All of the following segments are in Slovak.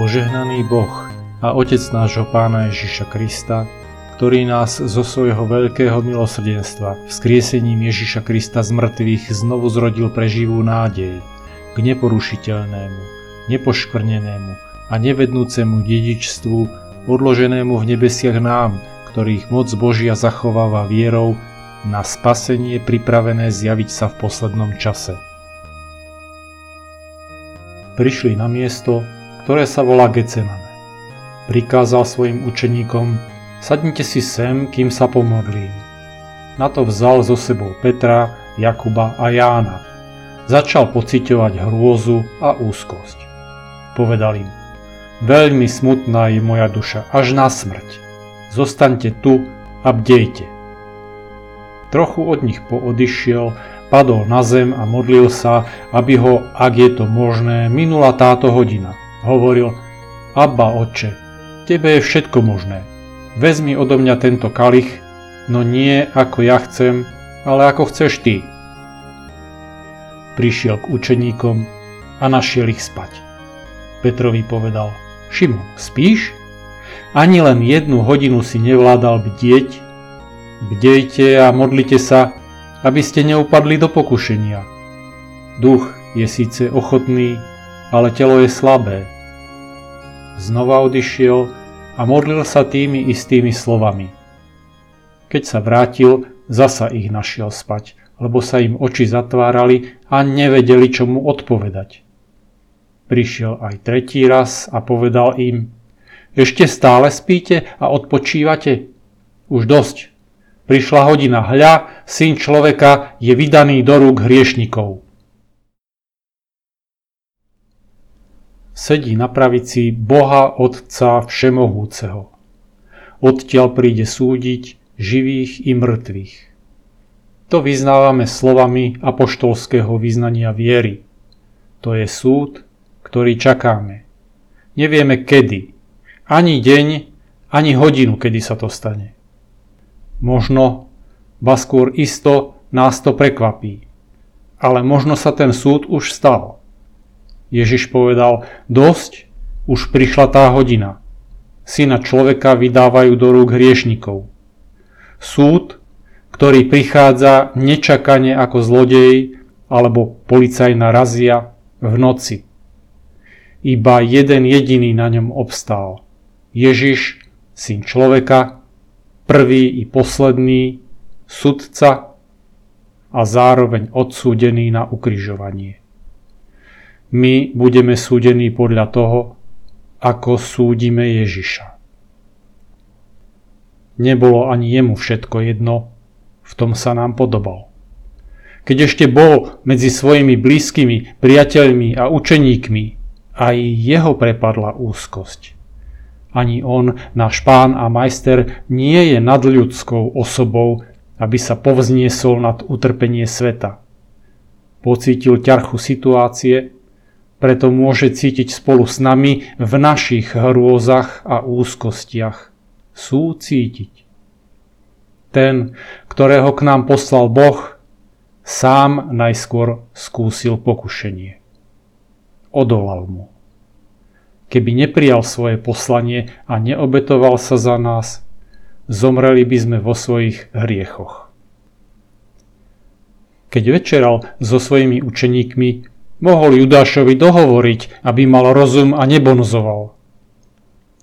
Požehnaný Boh a Otec nášho Pána Ježiša Krista, ktorý nás zo svojho veľkého milosrdenstva vzkriesením Ježiša Krista z mŕtvych znovu zrodil pre živú nádej k neporušiteľnému, nepoškvrnenému a nevednúcemu dedičstvu odloženému v nebesiach nám, ktorých moc Božia zachováva vierou na spasenie pripravené zjaviť sa v poslednom čase. Prišli na miesto, ktoré sa volá Getsemaní. Prikázal svojim učeníkom: "Sadnite si sem, kým sa pomodlím." Na to vzal so sebou Petra, Jakuba a Jána. Začal pociťovať hrôzu a úzkosť. Povedal im: "Veľmi smutná je moja duša až na smrť. Zostaňte tu a bdejte." Trochu od nich poodišiel, padol na zem a modlil sa, aby ho, ak je to možné, minula táto hodina. Hovoril: "Abba, Otče, tebe je všetko možné. Vezmi odo mňa tento kalich, no nie ako ja chcem, ale ako chceš ty." Prišiel k učeníkom a našiel ich spať. Petrovi povedal: "Šimon, spíš? Ani len 1 hodinu si nevládal bdieť? Bdejte a modlite sa, aby ste neupadli do pokušenia. Duch je síce ochotný, ale telo je slabé." Znova odišiel a modlil sa tými istými slovami. Keď sa vrátil, zasa ich našiel spať, lebo sa im oči zatvárali a nevedeli, čo mu odpovedať. Prišiel aj 3. raz a povedal im: "Ešte stále spíte a odpočívate? Už dosť. Prišla hodina, hľa, Syn človeka je vydaný do rúk hriešnikov." Sedí na pravici Boha Otca Všemohúceho. Odtiaľ príde súdiť živých i mŕtvych. To vyznávame slovami apoštolského vyznania viery. To je súd, ktorý čakáme. Nevieme kedy, ani deň, ani hodinu, kedy sa to stane. Možno, ba skôr isto, nás to prekvapí. Ale možno sa ten súd už stal. Ježiš povedal: "Dosť, už prišla tá hodina. Syna človeka vydávajú do rúk hriešnikov." Súd, ktorý prichádza nečakane ako zlodej alebo policajná razia v noci. Iba jeden jediný na ňom obstál. Ježiš, Syn človeka, prvý i posledný, sudca a zároveň odsúdený na ukrižovanie. My budeme súdení podľa toho, ako súdime Ježiša. Nebolo ani jemu všetko jedno, v tom sa nám podobal. Keď ešte bol medzi svojimi blízkymi, priateľmi a učeníkmi, aj jeho prepadla úzkosť. Ani on, náš Pán a Majster, nie je nadľudskou osobou, aby sa povzniesol nad utrpenie sveta. Pocítil ťarchu situácie, preto môže cítiť spolu s nami v našich hrôzach a úzkostiach. Súcítiť. Ten, ktorého k nám poslal Boh, sám najskôr skúsil pokušenie. Odolal mu. Keby neprijal svoje poslanie a neobetoval sa za nás, zomreli by sme vo svojich hriechoch. Keď večeral so svojimi učeníkmi, mohol Judášovi dohovoriť, aby mal rozum a nebonzoval.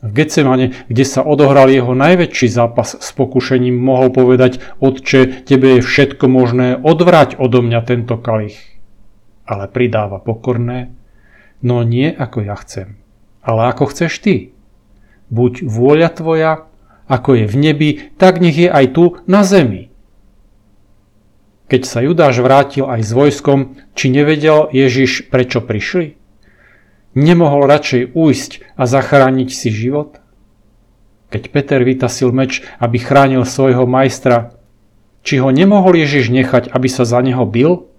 V Getsemane, kde sa odohral jeho najväčší zápas s pokušením, mohol povedať: "Otče, tebe je všetko možné, odvráť odo mňa tento kalich." Ale pridáva pokorné: "No nie ako ja chcem, ale ako chceš ty. Buď vôľa tvoja, ako je v nebi, tak nech je aj tu na zemi." Keď sa Judáš vrátil aj s vojskom, či nevedel Ježiš, prečo prišli? Nemohol radšej ujsť a zachrániť si život? Keď Peter vytasil meč, aby chránil svojho majstra, či ho nemohol Ježiš nechať, aby sa za neho bil?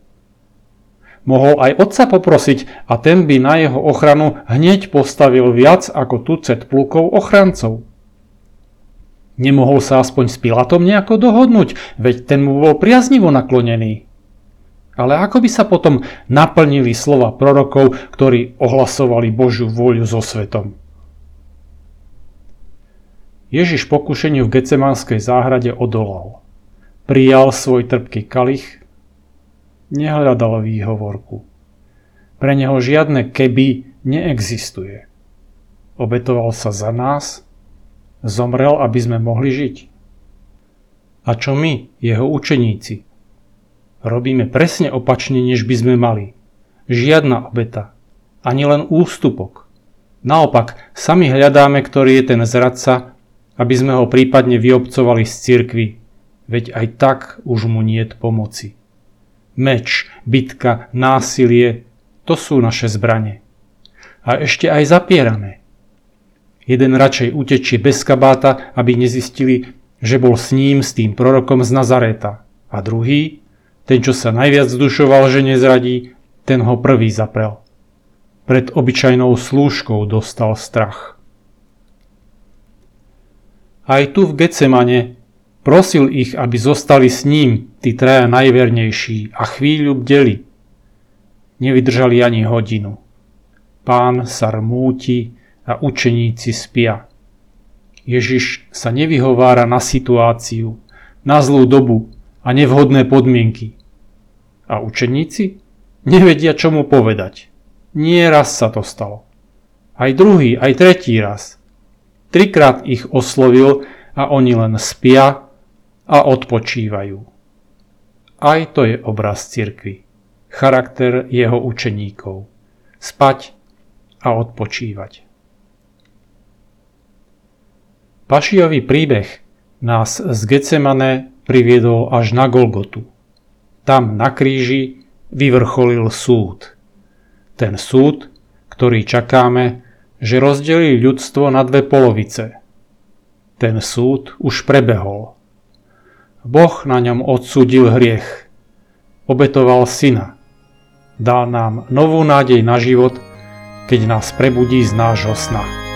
Mohol aj otca poprosiť a ten by na jeho ochranu hneď postavil viac ako tucet plukov ochrancov. Nemohol sa aspoň s Pilátom nejako dohodnúť, veď ten mu bol priaznivo naklonený. Ale ako by sa potom naplnili slova prorokov, ktorí ohlasovali Božiu vôľu so svetom? Ježiš pokušeniu v Getsemanskej záhrade odolal. Prijal svoj trpký kalich, nehľadal výhovorku. Pre neho žiadne keby neexistuje. Obetoval sa za nás, zomrel, aby sme mohli žiť. A čo my, jeho učeníci? Robíme presne opačne, než by sme mali. Žiadna obeta, ani len ústupok. Naopak, sami hľadáme, ktorý je ten zradca, aby sme ho prípadne vyobcovali z cirkvi, veď aj tak už mu niet pomoci. Meč, bitka, násilie, to sú naše zbrane. A ešte aj zapierame. Jeden radšej utečie bez kabáta, aby nezistili, že bol s ním, s tým prorokom z Nazareta. A druhý, ten, čo sa najviac zdušoval, že nezradí, ten ho prvý zaprel. Pred obyčajnou slúžkou dostal strach. Aj tu v Getsemane prosil ich, aby zostali s ním, tí traja najvernejší, a chvíľu bdeli. Nevydržali ani hodinu. Pán sa rmúti a učeníci spia. Ježiš sa nevyhovára na situáciu, na zlú dobu a nevhodné podmienky. A učeníci nevedia, čo mu povedať. Nie raz sa to stalo. Aj druhý, aj tretí raz. Trikrát ich oslovil a oni len spia a odpočívajú. Aj to je obraz cirkvi. Charakter jeho učeníkov. Spať a odpočívať. Pašiový príbeh nás z Getsemane priviedol až na Golgotu. Tam na kríži vyvrcholil súd. Ten súd, ktorý čakáme, že rozdelí ľudstvo na dve polovice. Ten súd už prebehol. Boh na ňom odsúdil hriech. Obetoval syna. Dal nám novú nádej na život, keď nás prebudí z nášho sna.